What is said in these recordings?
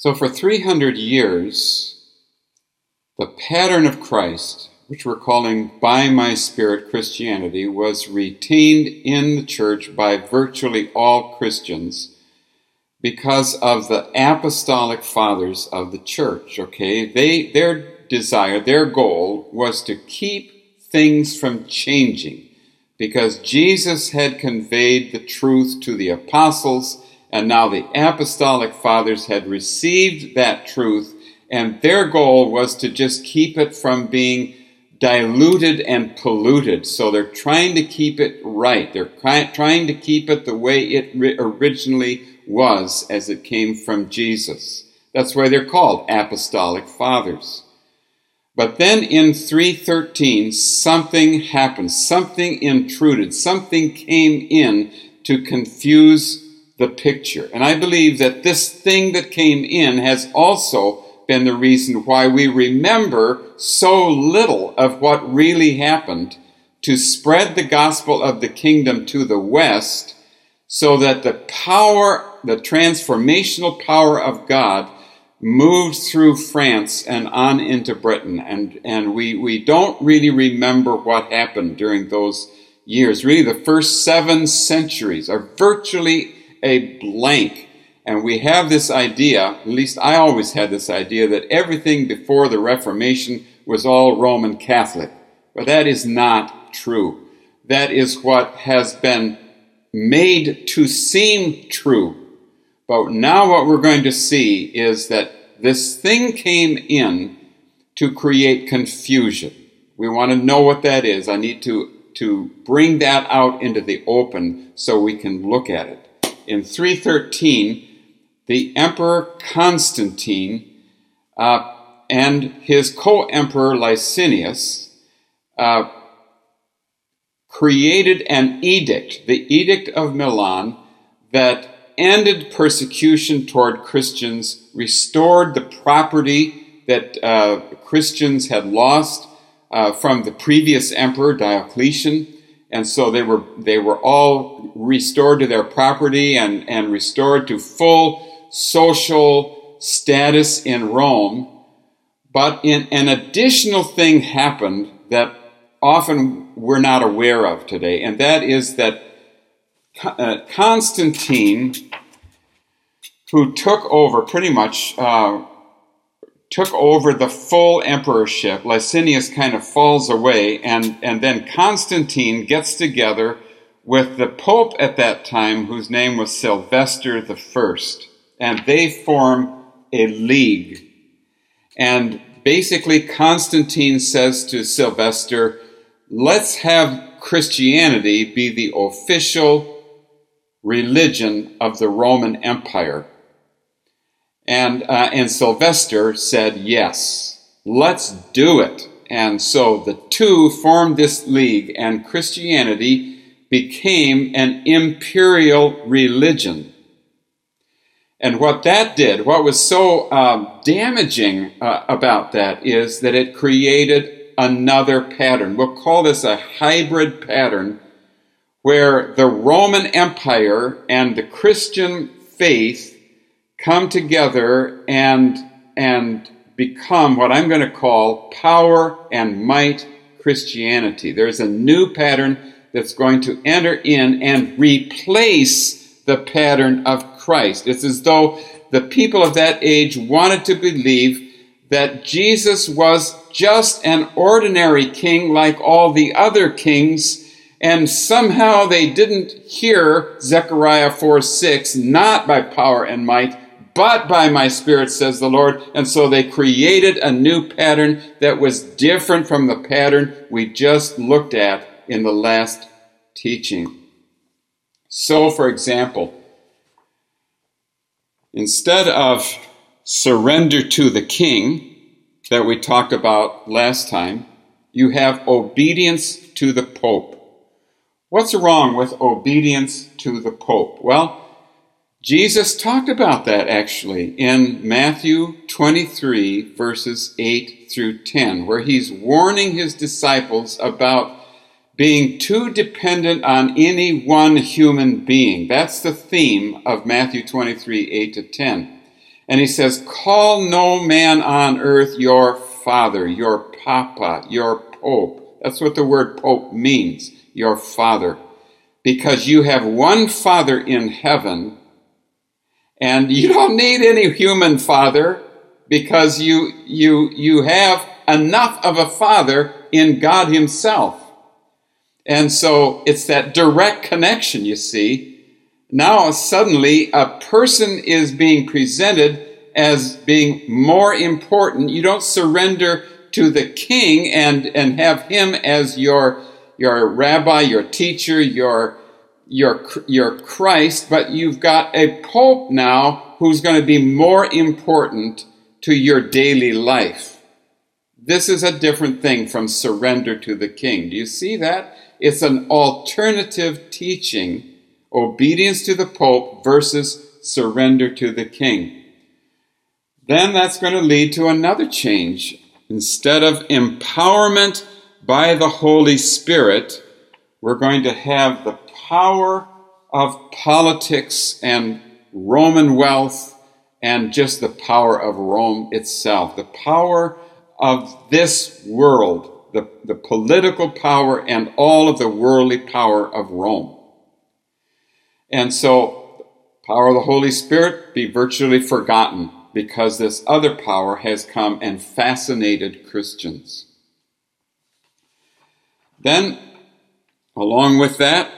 So for 300 years, the pattern of Christ, which we're calling by my Spirit Christianity, was retained in the church by virtually all Christians because of the apostolic fathers of the church, okay? Their desire, their goal was to keep things from changing because Jesus had conveyed the truth to the apostles, and now the apostolic fathers had received that truth, and their goal was to just keep it from being diluted and polluted. So they're trying to keep it right. They're trying to keep it the way it originally was as it came from Jesus. That's why they're called apostolic fathers. But then in 313, something happened. Something intruded. Something came in to confuse the picture. And I believe that this thing that came in has also been the reason why we remember so little of what really happened to spread the gospel of the kingdom to the West, so that the power, the transformational power of God, moved through France and on into Britain. And we don't really remember what happened during those years. Really, the first 7 centuries are virtually a blank. And we have this idea, at least I always had this idea, that everything before the Reformation was all Roman Catholic. But that is not true. That is what has been made to seem true. But now what we're going to see is that this thing came in to create confusion. We want to know what that is. I need to bring that out into the open so we can look at it. In 313, the Emperor Constantine and his co-emperor Licinius created an edict, the Edict of Milan, that ended persecution toward Christians, restored the property that Christians had lost from the previous emperor, Diocletian. And so they were all restored to their property and restored to full social status in Rome. But an additional thing happened that often we're not aware of today, and that is that Constantine, who took over pretty much, took over the full emperorship. Licinius kind of falls away, and then Constantine gets together with the Pope at that time, whose name was Sylvester I, and they form a league. And basically Constantine says to Sylvester, let's have Christianity be the official religion of the Roman Empire. And Sylvester said, yes, let's do it. And so the two formed this league, and Christianity became an imperial religion. And what that did, what was so damaging about that, is that it created another pattern. We'll call this a hybrid pattern, where the Roman Empire and the Christian faith come together and become what I'm going to call power and might Christianity. There's a new pattern that's going to enter in and replace the pattern of Christ. It's as though the people of that age wanted to believe that Jesus was just an ordinary king like all the other kings, and somehow they didn't hear Zechariah 4:6, not by power and might, but by my Spirit, says the Lord. And so they created a new pattern that was different from the pattern we just looked at in the last teaching. So, for example, instead of surrender to the king that we talked about last time, you have obedience to the Pope. What's wrong with obedience to the Pope? Well, Jesus talked about that actually in Matthew 23, verses 8 through 10, where he's warning his disciples about being too dependent on any one human being. That's the theme of Matthew 23, 8 to 10. And he says, call no man on earth your father, your papa, your pope. That's what the word pope means, your father. Because you have one father in heaven, and you don't need any human father, because you have enough of a father in God himself. And so it's that direct connection, you see. Now suddenly a person is being presented as being more important. You don't surrender to the king and have him as your rabbi, your teacher, your Christ, but you've got a pope now who's going to be more important to your daily life. This is a different thing from surrender to the king. Do you see that? It's an alternative teaching, obedience to the pope versus surrender to the king. Then that's going to lead to another change. Instead of empowerment by the Holy Spirit, we're going to have the power of politics and Roman wealth and just the power of Rome itself, the power of this world, the political power and all of the worldly power of Rome. And so the power of the Holy Spirit be virtually forgotten because this other power has come and fascinated Christians. Then, along with that,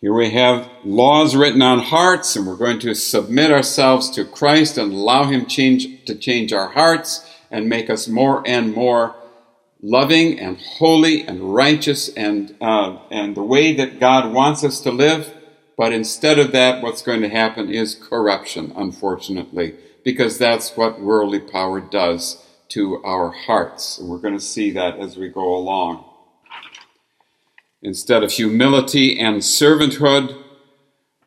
here we have laws written on hearts, and we're going to submit ourselves to Christ and allow him to change our hearts and make us more and more loving and holy and righteous and the way that God wants us to live. But instead of that, what's going to happen is corruption, unfortunately, because that's what worldly power does to our hearts. And we're going to see that as we go along. Instead of humility and servanthood,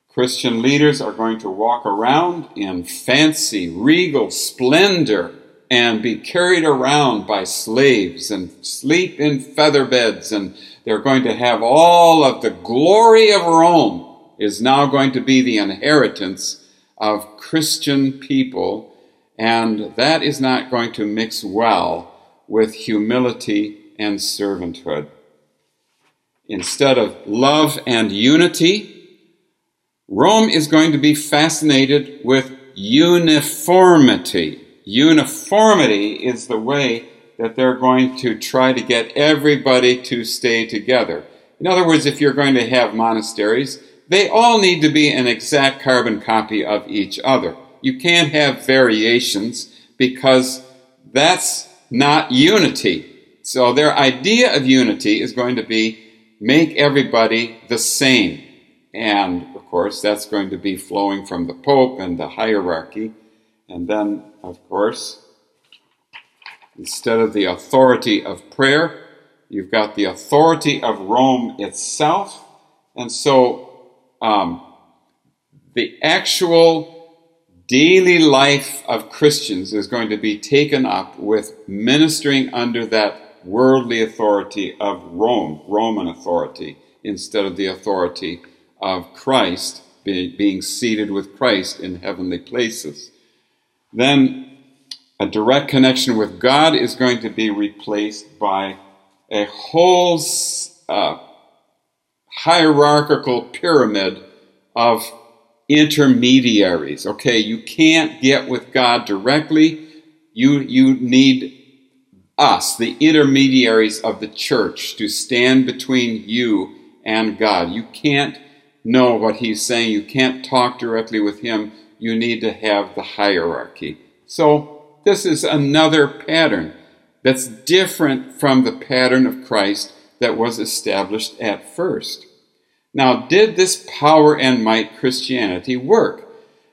Christian leaders are going to walk around in fancy, regal splendor and be carried around by slaves and sleep in feather beds. And they're going to have all of the glory of Rome is now going to be the inheritance of Christian people. And that is not going to mix well with humility and servanthood. Instead of love and unity, Rome is going to be fascinated with uniformity. Uniformity is the way that they're going to try to get everybody to stay together. In other words, if you're going to have monasteries, they all need to be an exact carbon copy of each other. You can't have variations because that's not unity. So their idea of unity is going to be make everybody the same. And, of course, that's going to be flowing from the Pope and the hierarchy. And then, of course, instead of the authority of prayer, you've got the authority of Rome itself. And so the actual daily life of Christians is going to be taken up with ministering under that worldly authority of Rome, Roman authority, instead of the authority of Christ, being seated with Christ in heavenly places. Then a direct connection with God is going to be replaced by a whole hierarchical pyramid of intermediaries. Okay, you can't get with God directly. You need us, the intermediaries of the church, to stand between you and God. You can't know what he's saying. You can't talk directly with him. You need to have the hierarchy. So this is another pattern that's different from the pattern of Christ that was established at first. Now, did this power and might Christianity work?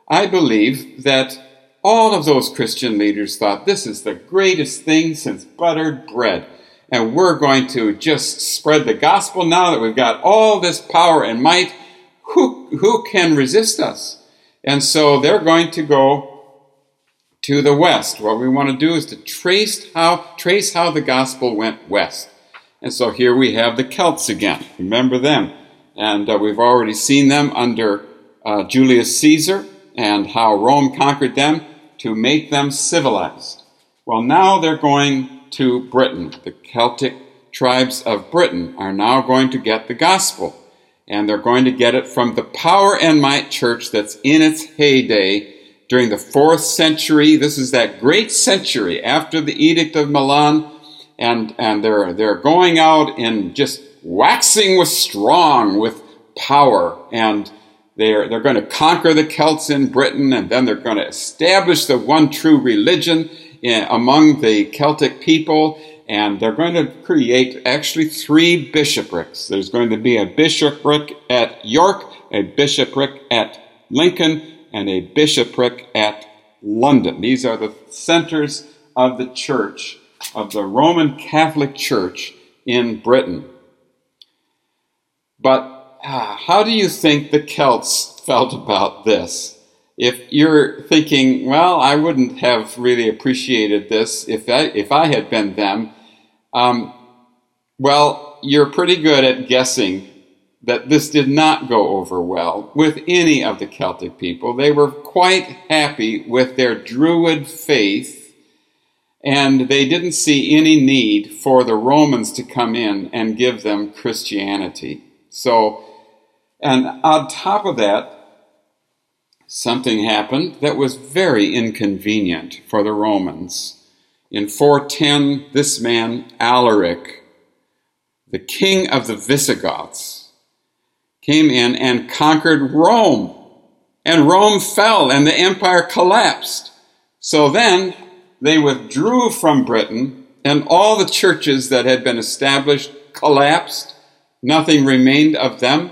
I believe that all of those Christian leaders thought this is the greatest thing since buttered bread. And we're going to just spread the gospel now that we've got all this power and might. Who can resist us? And so they're going to go to the west. What we want to do is to trace how the gospel went west. And so here we have the Celts again. Remember them. And we've already seen them under Julius Caesar and how Rome conquered them. to make them civilized. Well, now they're going to Britain. The Celtic tribes of Britain are now going to get the gospel, and they're going to get it from the power and might church that's in its heyday during the 4th century. This is that great century after the Edict of Milan, and they're going out and just waxing with strong, with power, and they're going to conquer the Celts in Britain, and then they're going to establish the one true religion among the Celtic people, and they're going to create actually 3 bishoprics. There's going to be a bishopric at York, a bishopric at Lincoln, and a bishopric at London. These are the centers of the church, of the Roman Catholic Church in Britain. But how do you think the Celts felt about this? If you're thinking, well, I wouldn't have really appreciated this if I had been them, well, you're pretty good at guessing that this did not go over well with any of the Celtic people. They were quite happy with their Druid faith, and they didn't see any need for the Romans to come in and give them Christianity. So, and on top of that, something happened that was very inconvenient for the Romans. In 410, this man, Alaric, the king of the Visigoths, came in and conquered Rome. And Rome fell and the empire collapsed. So then they withdrew from Britain, and all the churches that had been established collapsed. Nothing remained of them.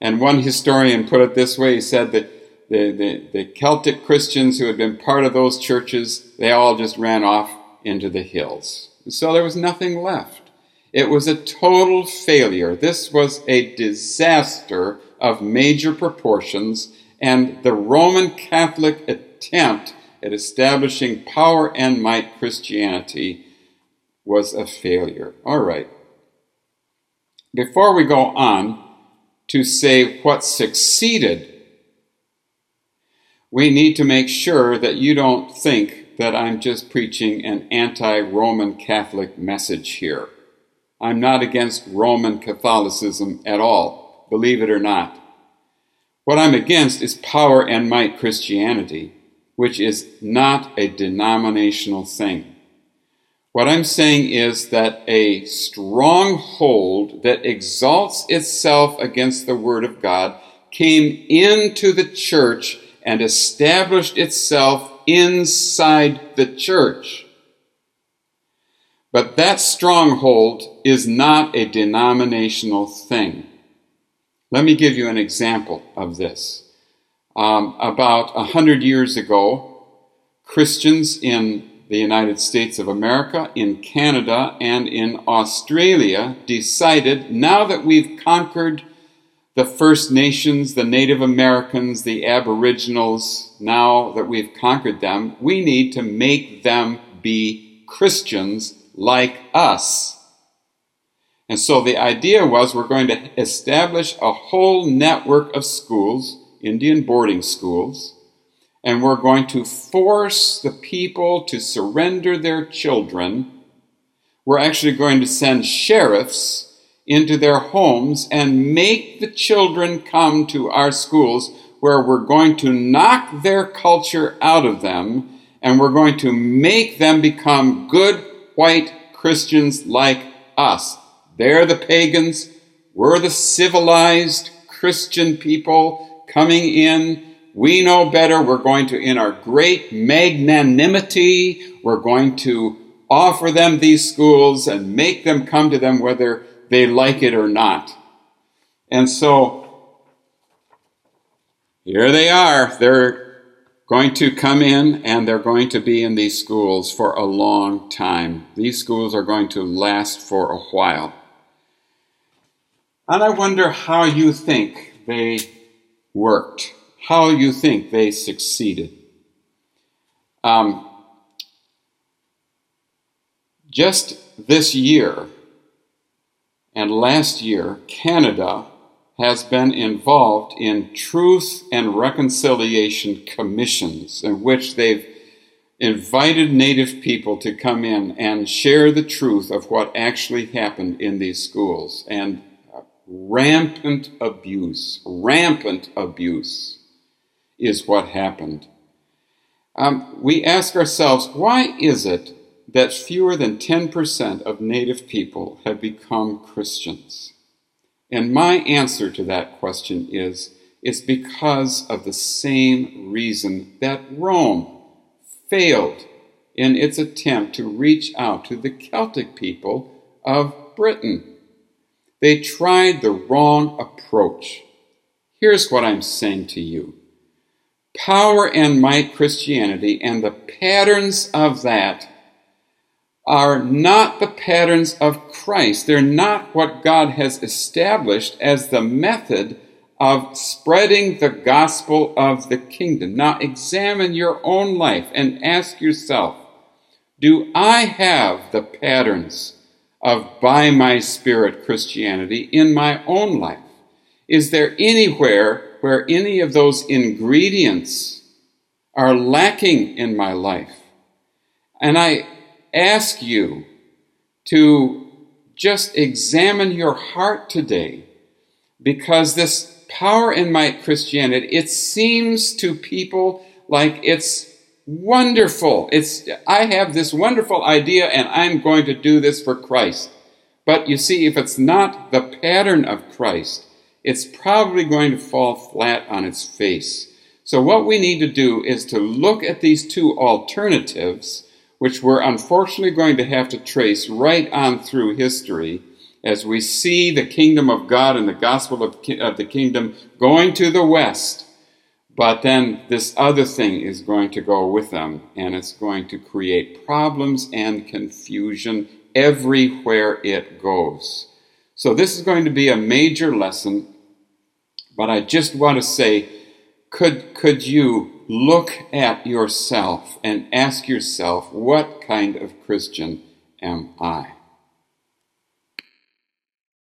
And one historian put it this way. He said that the Celtic Christians who had been part of those churches, they all just ran off into the hills. So there was nothing left. It was a total failure. This was a disaster of major proportions, and the Roman Catholic attempt at establishing power and might Christianity was a failure. All right. Before we go on to say what succeeded, we need to make sure that you don't think that I'm just preaching an anti-Roman Catholic message here. I'm not against Roman Catholicism at all, believe it or not. What I'm against is power and might Christianity, which is not a denominational thing. What I'm saying is that a stronghold that exalts itself against the Word of God came into the church and established itself inside the church. But that stronghold is not a denominational thing. Let me give you an example of this. About 100 years ago, Christians in the United States of America, in Canada, and in Australia decided, now that we've conquered the First Nations, the Native Americans, the Aboriginals, now that we've conquered them, we need to make them be Christians like us. And so the idea was, we're going to establish a whole network of schools, Indian boarding schools, and we're going to force the people to surrender their children. We're actually going to send sheriffs into their homes and make the children come to our schools, where we're going to knock their culture out of them, and we're going to make them become good white Christians like us. They're the pagans, we're the civilized Christian people coming in. We know better. We're going to, in our great magnanimity, we're going to offer them these schools and make them come to them whether they like it or not. And so here they are. They're going to come in, and they're going to be in these schools for a long time. These schools are going to last for a while. And I wonder how you think they worked, how you think they succeeded. Just this year, and last year, Canada has been involved in truth and reconciliation commissions, in which they've invited native people to come in and share the truth of what actually happened in these schools, and rampant abuse is what happened. We ask ourselves, why is it that fewer than 10% of native people have become Christians? And my answer to that question is, it's because of the same reason that Rome failed in its attempt to reach out to the Celtic people of Britain. They tried the wrong approach. Here's what I'm saying to you. Power and might Christianity and the patterns of that are not the patterns of Christ. They're not what God has established as the method of spreading the gospel of the kingdom. Now examine your own life and ask yourself, do I have the patterns of by my Spirit Christianity in my own life? Is there anywhere where any of those ingredients are lacking in my life? And I ask you to just examine your heart today, because this power and might Christianity, it seems to people like it's wonderful. I have this wonderful idea and I'm going to do this for Christ. But you see, if it's not the pattern of Christ, it's probably going to fall flat on its face. So what we need to do is to look at these two alternatives, which we're unfortunately going to have to trace right on through history, as we see the kingdom of God and the gospel of the kingdom going to the West, but then this other thing is going to go with them, and it's going to create problems and confusion everywhere it goes. So this is going to be a major lesson, but I just want to say, could you look at yourself and ask yourself, what kind of Christian am I?